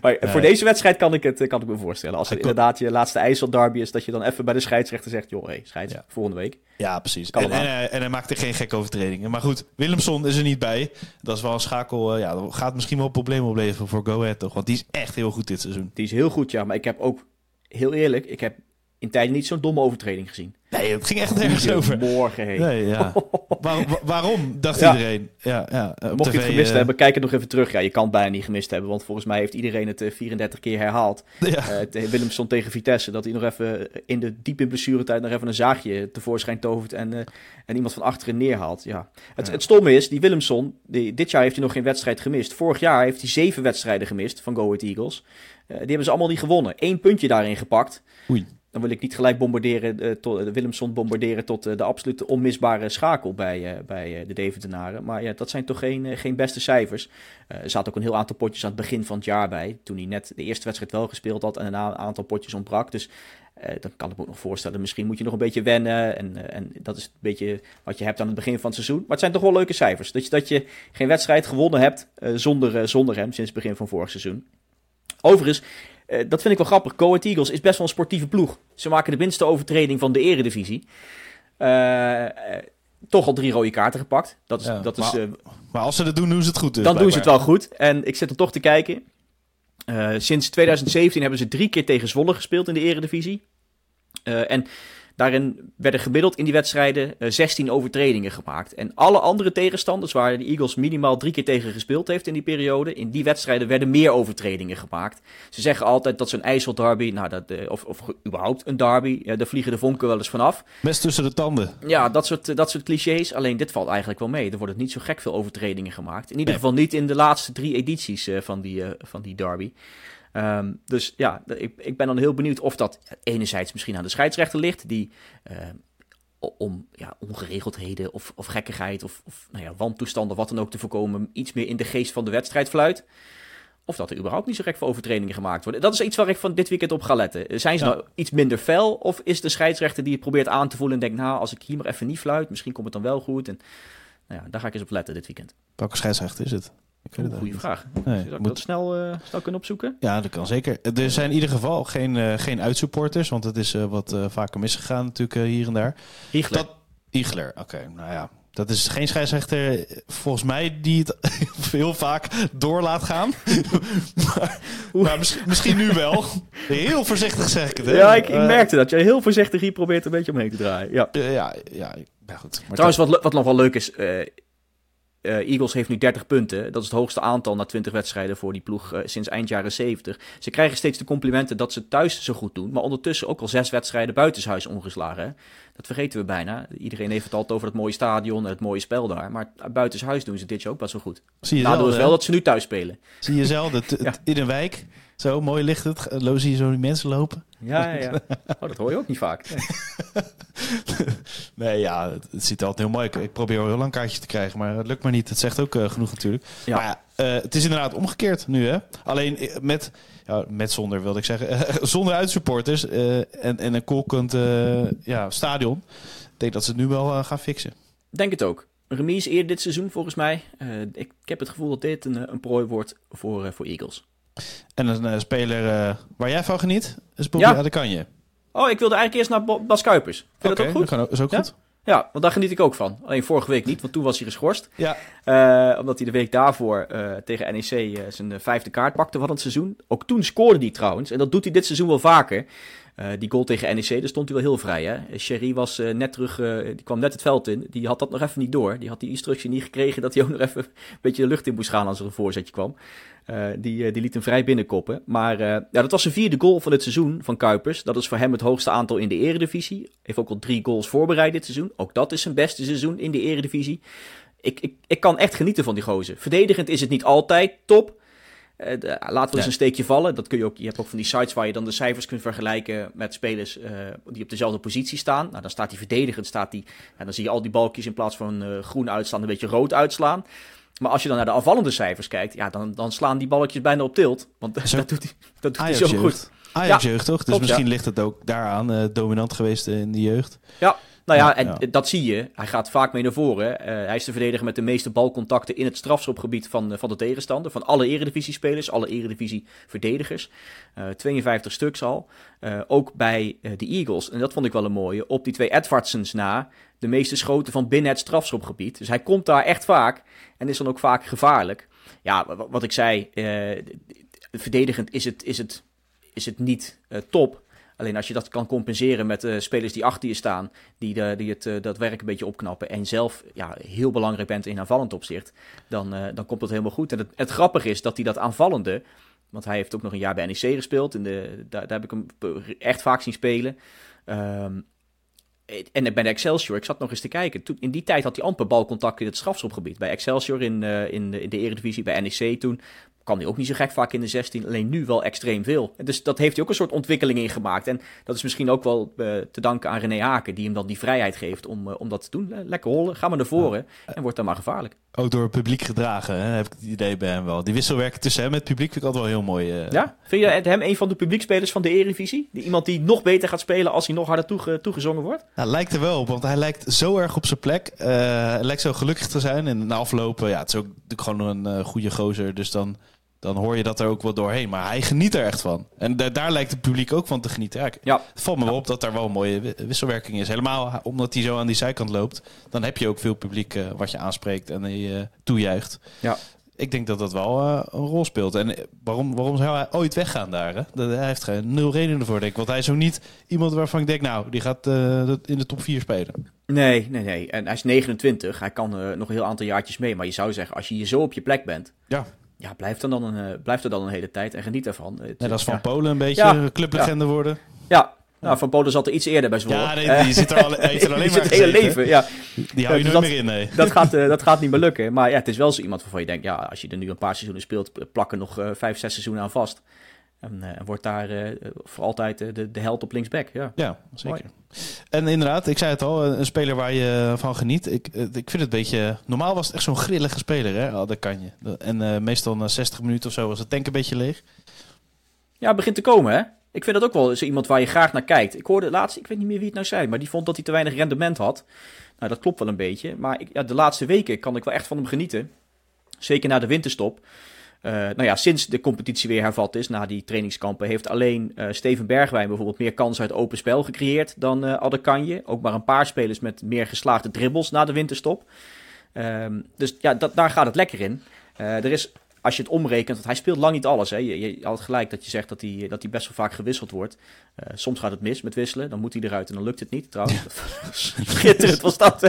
maar nee. voor deze wedstrijd kan ik, het, kan ik me voorstellen... Als inderdaad je laatste IJssel derby is... dat je dan even bij de scheidsrechter zegt... joh, hey, scheids, ja. volgende week. Ja, precies. En, en, en hij maakte geen gekke overtredingen. Maar goed, Willemson is er niet bij. Dat is wel een schakel... Ja, dat gaat misschien wel een probleem opleveren voor Go Ahead toch? Want die is echt heel goed dit seizoen. Die is heel goed, ja. Maar ik heb ook... Heel eerlijk, ik heb in tijden niet zo'n domme overtreding gezien. Nee, het ging echt nergens over. Morgen heen. Nee, ja. Waar, waarom, dacht ja. iedereen. Ja, ja. Mocht T V, je het gemist uh... hebben, kijk het nog even terug. Ja, je kan het bijna niet gemist hebben, want volgens mij heeft iedereen het vierendertig keer herhaald. Ja. Uh, Willemson tegen Vitesse, dat hij nog even in de diepe blessuretijd nog even een zaagje tevoorschijn tovert en, uh, en iemand van achteren neerhaalt. Ja. Het, ja. het stomme is, die Willemson, die, dit jaar heeft hij nog geen wedstrijd gemist. Vorig jaar heeft hij zeven wedstrijden gemist van Go Ahead Eagles. Uh, die hebben ze allemaal niet gewonnen. Eén puntje daarin gepakt. Oei. Dan wil ik niet gelijk bombarderen, uh, to, Willemson bombarderen tot uh, de absolute onmisbare schakel bij, uh, bij uh, de Deventenaren. Maar ja, dat zijn toch geen, uh, geen beste cijfers. Uh, er zaten ook een heel aantal potjes aan het begin van het jaar bij. Toen hij net de eerste wedstrijd wel gespeeld had en daarna een aantal potjes ontbrak. Dus uh, dan kan ik me ook nog voorstellen, misschien moet je nog een beetje wennen. En, uh, en dat is een beetje wat je hebt aan het begin van het seizoen. Maar het zijn toch wel leuke cijfers. Dat je, dat je geen wedstrijd gewonnen hebt uh, zonder, uh, zonder hem sinds het begin van vorig seizoen. Overigens, uh, dat vind ik wel grappig. Go Ahead Eagles is best wel een sportieve ploeg. Ze maken de minste overtreding van de Eredivisie. Uh, uh, toch al drie rode kaarten gepakt. Dat is, ja, dat maar, is, uh, maar als ze dat doen, doen ze het goed. Dus, dan blijkbaar. Doen ze het wel goed. En ik zit er toch te kijken. Uh, sinds twintig zeventien hebben ze drie keer tegen Zwolle gespeeld in de Eredivisie. Uh, en daarin werden gemiddeld in die wedstrijden uh, zestien overtredingen gemaakt. En alle andere tegenstanders waar de Eagles minimaal drie keer tegen gespeeld heeft in die periode, in die wedstrijden werden meer overtredingen gemaakt. Ze zeggen altijd dat zo'n IJssel Derby, nou dat, uh, of, of überhaupt een derby, uh, daar vliegen de vonken wel eens vanaf. Mes tussen de tanden. Ja, dat soort, uh, dat soort clichés. Alleen dit valt eigenlijk wel mee. Er worden niet zo gek veel overtredingen gemaakt. In ieder geval niet in de laatste drie edities uh, van, die, uh, van die derby. Um, dus ja, ik, ik ben dan heel benieuwd of dat enerzijds misschien aan de scheidsrechter ligt, die uh, om ja, ongeregeldheden of, of gekkigheid of, of nou ja, wantoestanden, wat dan ook te voorkomen, iets meer in de geest van de wedstrijd fluit. Of dat er überhaupt niet zo gek voor overtredingen gemaakt worden. Dat is iets waar ik van dit weekend op ga letten. Zijn ze ja. nou iets minder fel? Of is de scheidsrechter die het probeert aan te voelen en denkt, nou, als ik hier maar even niet fluit, misschien komt het dan wel goed. En nou ja, daar ga ik eens op letten dit weekend. Welke scheidsrechter is het? Ik vind o, het goede vraag. Nee, Zou ik moet... dat snel, uh, snel kunnen opzoeken? Ja, dat kan zeker. Er zijn in ieder geval geen, uh, geen uitsupporters, want het is uh, wat uh, vaker misgegaan natuurlijk uh, hier en daar. Hiegler. Dat... Hiegler, oké. Okay, nou ja, dat is geen scheidsrechter volgens mij die het heel vaak door laat gaan. maar, maar misschien, misschien nu wel. Heel voorzichtig zeg ik het. Hè? Ja, ik, ik merkte dat. Jij heel voorzichtig hier probeert een beetje omheen te draaien. Ja, uh, ja, ja, ja goed. Maar trouwens, wat, wat nog wel leuk is... Uh, Uh, Eagles heeft nu dertig punten. Dat is het hoogste aantal na twintig wedstrijden voor die ploeg uh, sinds eind jaren zeventig. Ze krijgen steeds de complimenten dat ze thuis zo goed doen. Maar ondertussen ook al zes wedstrijden buitenshuis ongeslagen. Hè? Dat vergeten we bijna. Iedereen heeft het altijd over het mooie stadion en het mooie spel daar. Maar buitenshuis doen ze dit jaar ook best wel goed. Zie je zelden, is wel dat ze nu thuis spelen. Zie je zelden. Ja. In een wijk. Zo mooi ligt het. Lo, zie je zo die mensen lopen. Ja, ja, ja. Oh, dat hoor je ook niet vaak. Nee, nee ja, het, het ziet er altijd heel mooi. Ik, ik probeer al heel lang kaartjes te krijgen, maar het lukt maar niet. Het zegt ook uh, genoeg natuurlijk. Ja. Maar ja, uh, het is inderdaad omgekeerd nu, hè? Alleen met, ja, met zonder, wilde ik zeggen, uh, zonder uitsupporters uh, en, en een kolkend uh, ja, stadion. Ik denk dat ze het nu wel uh, gaan fixen. Denk het ook. Remise eerder dit seizoen volgens mij. Uh, ik, ik heb het gevoel dat dit een, een prooi wordt voor, uh, voor Eagles. En een uh, speler uh, waar jij van geniet, is Bobby ja. Adekanje. Oh, ik wilde eigenlijk eerst naar Bo- Bas Kuipers. Vind je okay, dat ook goed? Dat is ook ja? goed. Ja, want daar geniet ik ook van. Alleen vorige week niet, want toen was hij geschorst. Ja. Uh, omdat hij de week daarvoor uh, tegen N E C uh, zijn vijfde kaart pakte van het seizoen. Ook toen scoorde hij trouwens. En dat doet hij dit seizoen wel vaker. Uh, die goal tegen N E C, daar stond hij wel heel vrij. Hè? Sherry was uh, net terug, uh, die kwam net het veld in. Die had dat nog even niet door. Die had die instructie niet gekregen dat hij ook nog even een beetje de lucht in moest gaan als er een voorzetje kwam. Uh, die, uh, die liet hem vrij binnenkoppen. Maar uh, ja, dat was zijn vierde goal van het seizoen van Kuipers. Dat is voor hem het hoogste aantal in de Eredivisie. Heeft ook al drie goals voorbereid dit seizoen. Ook dat is zijn beste seizoen in de Eredivisie. Ik, ik, ik kan echt genieten van die gozer. Verdedigend is het niet altijd top. Uh, de, laten we nee. eens een steekje vallen. Dat kun je ook. Je hebt ook van die sites waar je dan de cijfers kunt vergelijken met spelers uh, die op dezelfde positie staan. Nou, dan staat die verdedigend, staat die, en dan zie je al die balkjes in plaats van uh, groen uitslaan een beetje rood uitslaan. Maar als je dan naar de afvallende cijfers kijkt, ja, dan, dan slaan die balletjes bijna op tilt. Want zo, dat doet hij, dat doet hij zo goed. Ajax-jeugd, ja, toch? Dus top, misschien ja. ligt het ook daaraan uh, dominant geweest in de jeugd. Ja, nou ja, en ja. dat zie je. Hij gaat vaak mee naar voren. Uh, hij is de verdediger met de meeste balcontacten in het strafschopgebied van, uh, van de tegenstander. Van alle Eredivisie-spelers, alle Eredivisie-verdedigers. Uh, tweeënvijftig stuks al. Uh, ook bij uh, de Eagles. En dat vond ik wel een mooie. Op die twee Edvardsens na... de meeste schoten van binnen het strafschopgebied. Dus hij komt daar echt vaak en is dan ook vaak gevaarlijk. Ja, wat ik zei, eh, verdedigend is het, is het, is het niet eh, top. Alleen als je dat kan compenseren met uh, spelers die achter je staan, die, de, die het, uh, dat werk een beetje opknappen en zelf ja, heel belangrijk bent in aanvallend opzicht, dan, uh, dan komt dat helemaal goed. En het, het grappige is dat hij dat aanvallende, want hij heeft ook nog een jaar bij N E C gespeeld, en de, daar, daar heb ik hem echt vaak zien spelen, um, en bij de Excelsior, ik zat nog eens te kijken. Toen, in die tijd had hij amper balcontact in het strafschopgebied. Bij Excelsior in, uh, in, de, in de Eredivisie, bij N E C toen. kan hij ook niet zo gek vaak in de zestien, alleen nu wel extreem veel. Dus dat heeft hij ook een soort ontwikkeling in gemaakt. En dat is misschien ook wel uh, te danken aan René Haken, die hem dan die vrijheid geeft om, uh, om dat te doen. Lekker hollen, ga maar naar voren en wordt dan maar gevaarlijk. Ook door het publiek gedragen, hè? Heb ik het idee bij hem wel. Die wisselwerking tussen hem en het publiek vind ik altijd wel heel mooi. Uh... Ja? Vind je hem een van de publiekspelers van de Eredivisie? Iemand die nog beter gaat spelen als hij nog harder toege- toegezongen wordt? Nou, lijkt er wel op, want hij lijkt zo erg op zijn plek. Uh, hij lijkt zo gelukkig te zijn. En na aflopen, ja, het is ook gewoon een uh, goede gozer, dus dan... Dan hoor je dat er ook wel doorheen. Maar hij geniet er echt van. En da- daar lijkt het publiek ook van te genieten. Ja, ja. Het valt me ja. wel op dat daar wel een mooie w- wisselwerking is. Helemaal omdat hij zo aan die zijkant loopt. Dan heb je ook veel publiek uh, wat je aanspreekt en die, uh, toejuicht. Ja. Ik denk dat dat wel uh, een rol speelt. En waarom, waarom zou hij ooit weggaan daar? Hè? Dat, hij heeft geen nul redenen voor, denk ik. Want hij is ook niet iemand waarvan ik denk... nou, die gaat uh, in de top vier spelen. Nee, nee, nee. En hij is negenentwintig. Hij kan uh, nog een heel aantal jaartjes mee. Maar je zou zeggen, als je hier zo op je plek bent... ja. Ja, blijf, dan dan een, blijf er dan een hele tijd en geniet ervan. Het, ja, dat is Van ja. Polen een beetje, ja, clublegende ja. worden. Ja, nou, Van Polen zat er iets eerder bij Zwolle. Ja, die, die zit er, al, die zit er alleen die maar zit het hele leven, ja. Die hou je dus nooit meer in, nee. Dat gaat, uh, dat gaat niet meer lukken. Maar ja, het is wel zo iemand waarvan je denkt... ja, als je er nu een paar seizoenen speelt... plakken nog uh, vijf, zes seizoenen aan vast... En uh, wordt daar uh, voor altijd uh, de, de held op linksback. Ja, ja zeker. Mooi. En inderdaad, ik zei het al, een speler waar je van geniet. Ik, uh, ik vind het een beetje... Normaal was het echt zo'n grillige speler, hè? Adekanje. En uh, meestal na zestig minuten of zo was de tank een beetje leeg. Ja, het begint te komen, hè? Ik vind dat ook wel zo iemand waar je graag naar kijkt. Ik hoorde laatst, ik weet niet meer wie het nou zei... maar die vond dat hij te weinig rendement had. Nou, dat klopt wel een beetje. Maar ik, ja, de laatste weken kan ik wel echt van hem genieten. Zeker na de winterstop... Uh, nou ja, sinds de competitie weer hervat is, na die trainingskampen, heeft alleen uh, Steven Bergwijn bijvoorbeeld meer kansen uit open spel gecreëerd dan uh, Adekanje. Ook maar een paar spelers met meer geslaagde dribbels na de winterstop. Um, dus ja, dat, daar gaat het lekker in. Uh, er is, als je het omrekent, want hij speelt lang niet alles. Hè. Je, je, je had gelijk dat je zegt dat hij, dat hij best wel vaak gewisseld wordt. Uh, soms gaat het mis met wisselen, dan moet hij eruit en dan lukt het niet. Trouwens, schitterend was dat.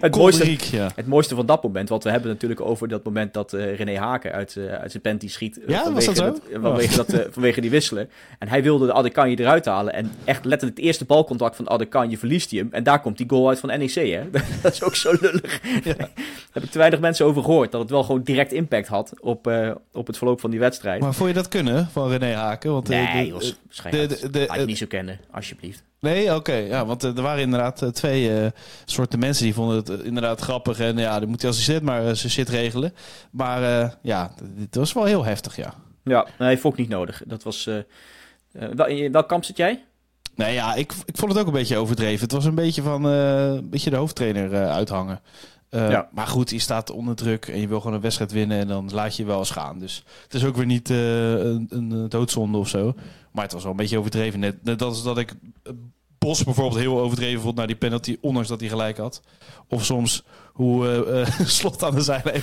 het, mooiste, ja. het mooiste van dat moment, want we hebben natuurlijk over dat moment dat uh, René Haken uit, uh, uit zijn panty schiet. Ja, vanwege, was dat dat, vanwege, dat, uh, vanwege die wisselen. En hij wilde de Adekanje eruit halen en echt letterlijk het eerste balcontact van Adekanje verliest hij hem. En daar komt die goal uit van N E C. Hè? Dat is ook zo lullig. Ja. Daar heb ik te weinig mensen over gehoord, dat het wel gewoon direct impact had op, uh, op het verloop van die wedstrijd. Maar vond je dat kunnen van René Haken? Want, nee, uh, Jos, waarschijnlijk laat je niet zo kennen, alsjeblieft. Nee, oké. Okay, ja, want uh, er waren inderdaad uh, twee uh, soorten mensen die vonden het uh, inderdaad grappig. En ja, dan moet hij als hij zit, maar uh, ze zit regelen. Maar uh, ja, het was wel heel heftig, ja. Ja, nee, vond ik niet nodig. Dat was... Uh, uh, wel, in welk kamp zit jij? Nee, ja, ik, ik vond het ook een beetje overdreven. Het was een beetje van uh, een beetje de hoofdtrainer uh, uithangen. Uh, ja. Maar goed, je staat onder druk en je wil gewoon een wedstrijd winnen en dan laat je je wel eens gaan. Dus het is ook weer niet uh, een, een doodzonde of zo. Maar het was wel een beetje overdreven. Net, net als dat ik Bos bijvoorbeeld heel overdreven vond naar die penalty, ondanks dat hij gelijk had. Of soms hoe uh, uh, Slot aan de zijlijn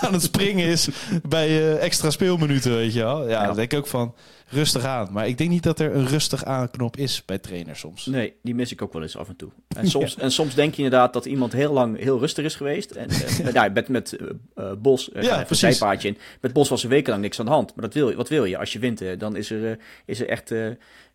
aan het springen is bij uh, extra speelminuten, weet je wel. Ja, ja. Daar denk ik ook van, rustig aan. Maar ik denk niet dat er een rustig aanknop is bij trainers soms. Nee, die mis ik ook wel eens af en toe. En soms, ja. en soms denk je inderdaad dat iemand heel lang heel rustig is geweest. En, uh, ja. Met, met uh, uh, Bos, uh, ja, een zijpaardje in. Met Bos was er wekenlang niks aan de hand. Maar dat wil, wat wil je? Als je wint, uh, dan is er, uh, is er echt uh,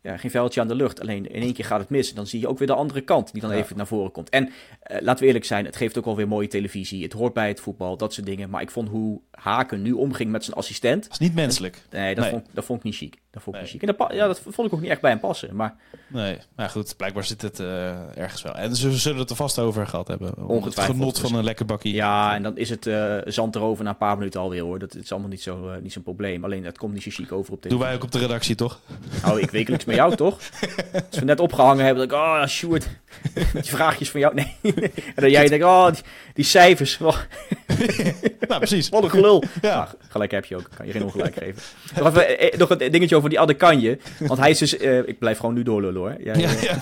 ja, geen vuiltje aan de lucht. Alleen in één keer gaat het mis. En dan zie je ook weer de andere kant die dan ja. even naar voren komt. En uh, laten we eerlijk zijn, het geeft ook alweer mooie televisie. Het hoort bij het voetbal, dat soort dingen. Maar ik vond hoe Haken nu omging met zijn assistent. Dat is niet menselijk. Nee, dat, nee. Vond, dat vond ik niet chic. Dat vond ik nee. niet chic. En dat, ja, dat vond ik ook niet echt bij hem passen. Maar... Nee, maar goed, blijkbaar zit het uh, ergens wel. En ze zullen het er vast over gehad hebben. Ongetwijfeld. Het genot van een lekker bakkie. Ja, en dan is het uh, zand erover na een paar minuten alweer hoor. Dat is allemaal niet zo'n uh, niet zo'n probleem. Alleen dat komt niet zo chic over op televisie. Doen wij ook op de redactie, toch? Nou, ik wekelijks met jou, toch? Als we net opgehangen hebben, dat ik, oh, Sjoerd, die vraagjes van jou. Nee. En dan jij denkt, oh, die, die cijfers. Nou, precies. Wat een gelul. Ja. Nou, gelijk heb je ook. Kan je geen ongelijk geven. Nog even, nog een dingetje over die Adekanje. Want hij is dus... Uh, ik blijf gewoon nu doorlullen hoor. Ja, ja, ja.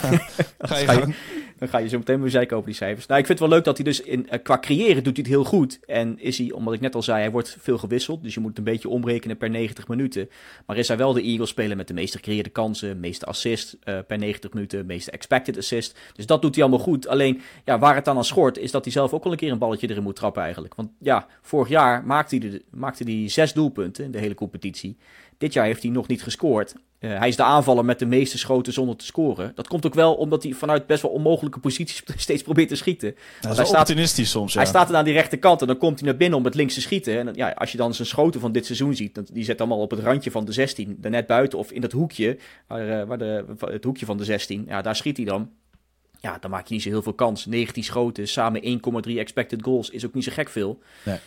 Ga je ga je, dan ga je zo meteen weer zeiken over die cijfers. Nou, ik vind het wel leuk dat hij dus... In, uh, qua creëren doet hij het heel goed. En is hij, omdat ik net al zei, hij wordt veel gewisseld. Dus je moet het een beetje omrekenen per negentig minuten. Maar is hij wel de Eagles speler met de meeste gecreëerde kansen, meeste assist uh, per negentig minuten, meeste expected assist. Dus dat doet hij allemaal goed. Alleen, ja, waar het dan aan schort, is dat hij zelf ook al een keer een balletje erin moet trappen eigenlijk. Want ja, vorig jaar maakte hij, de, maakte hij zes doelpunten in de hele competitie. Dit jaar heeft hij nog niet gescoord. Uh, hij is de aanvaller met de meeste schoten zonder te scoren. Dat komt ook wel omdat hij vanuit best wel onmogelijke posities steeds probeert te schieten. Dat is hij opportunistisch staat, soms, ja. Hij staat er aan die rechterkant en dan komt hij naar binnen om met links te schieten. En ja, als je dan zijn schoten van dit seizoen ziet, dan, die zet allemaal op het randje van de zestien. Daarnet buiten of in dat hoekje, waar, waar de, het hoekje van de zestien, ja, daar schiet hij dan. Ja, dan maak je niet zo heel veel kans. negentien schoten, samen één komma drie expected goals is ook niet zo gek veel. Nee.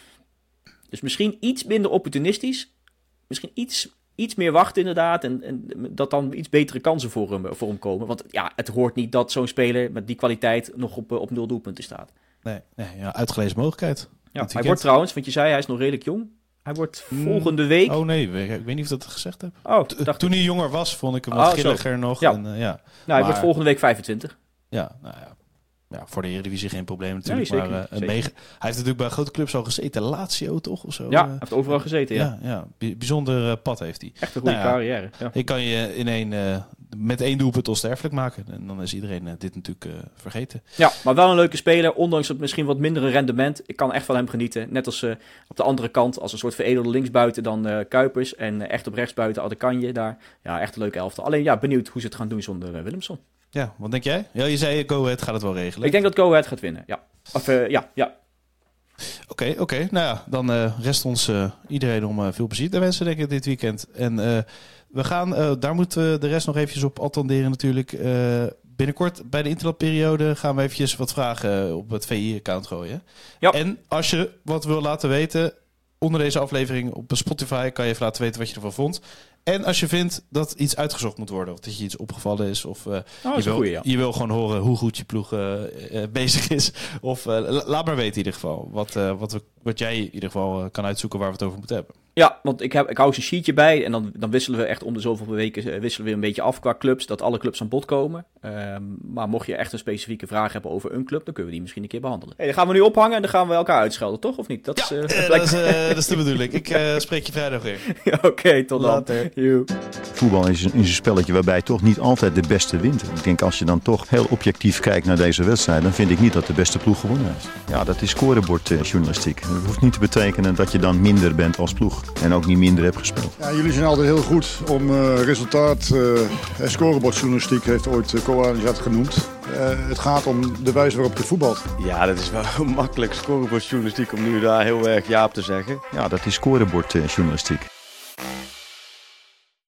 Dus misschien iets minder opportunistisch. Misschien iets... Iets meer wachten inderdaad en, en dat dan iets betere kansen voor hem, voor hem komen. Want ja, het hoort niet dat zo'n speler met die kwaliteit nog op, op nul doelpunten staat. Nee, nee ja, uitgelezen mogelijkheid. Ja, hij wordt trouwens, want je zei hij is nog redelijk jong. Hij wordt volgende week... Oh nee, ik weet niet of ik dat gezegd heb. Oh, dacht Toen ik... hij jonger was, vond ik hem wat oh, grilliger zo. nog. Ja. En, uh, ja. Nou, hij maar... wordt volgende week vijfentwintig. Ja, nou ja. Ja, voor de Eredivisie geen probleem natuurlijk. Nee, zeker, maar, uh, zeker. Mega... Hij heeft natuurlijk bij grote clubs al gezeten. Lazio toch? Of zo? Ja, hij heeft overal gezeten. Ja, ja, ja. Bij, bijzonder uh, pad heeft hij. Echt een goede nou, carrière. Ja. Ik kan je in één, uh, met één doelpunt onsterfelijk maken. En dan is iedereen uh, dit natuurlijk uh, vergeten. Ja, maar wel een leuke speler. Ondanks het misschien wat mindere rendement. Ik kan echt van hem genieten. Net als uh, op de andere kant. Als een soort veredelde linksbuiten dan uh, Kuipers. En uh, echt op rechtsbuiten Adekanje daar. Ja, echt een leuke elfte. Alleen ja, benieuwd hoe ze het gaan doen zonder uh, Willemson. Ja, wat denk jij? Ja, je zei Go Ahead gaat het wel regelen. Ik denk dat Go Ahead gaat winnen, ja. Of uh, ja, ja. Oké, okay, oké. Okay. Nou ja, dan uh, rest ons uh, iedereen om uh, veel plezier te wensen, denk ik, dit weekend. En uh, we gaan, uh, daar moet uh, de rest nog eventjes op attenderen natuurlijk. Uh, binnenkort bij de interlandperiode gaan we eventjes wat vragen op het V I-account gooien. Ja. En als je wat wil laten weten, onder deze aflevering op Spotify kan je even laten weten wat je ervan vond. En als je vindt dat iets uitgezocht moet worden, of dat je iets opgevallen is, of uh, oh, je, wil, goeie, ja. je wil gewoon horen hoe goed je ploeg uh, uh, bezig is, of uh, la, laat maar weten in ieder geval wat, uh, wat, we, wat jij in ieder geval uh, kan uitzoeken waar we het over moeten hebben. Ja, want ik, heb, ik hou zo'n sheetje bij en dan, dan wisselen we echt om de zoveel weken uh, wisselen we een beetje af qua clubs, dat alle clubs aan bod komen. Uh, maar mocht je echt een specifieke vraag hebben over een club, dan kunnen we die misschien een keer behandelen. Hey, dan gaan we nu ophangen en dan gaan we elkaar uitschelden, toch? Of niet? Dat ja, is, uh, uh, dat, is uh, dat is de bedoeling. Ik uh, spreek je vrijdag weer. Oké, okay, tot later. You. Voetbal is een, is een spelletje waarbij toch niet altijd de beste wint. Ik denk als je dan toch heel objectief kijkt naar deze wedstrijd, dan vind ik niet dat de beste ploeg gewonnen heeft. Ja, dat is scorebordjournalistiek. Uh, dat hoeft niet te betekenen dat je dan minder bent als ploeg. En ook niet minder heb gespeeld. Ja, jullie zijn altijd heel goed om uh, resultaat. Uh, Scorebordjournalistiek heeft ooit uh, Ko Arend dat genoemd. Uh, het gaat om de wijze waarop je voetbalt. Ja, dat is wel makkelijk. Scorebordjournalistiek om nu daar heel erg ja op te zeggen. Ja, dat is scorebordjournalistiek.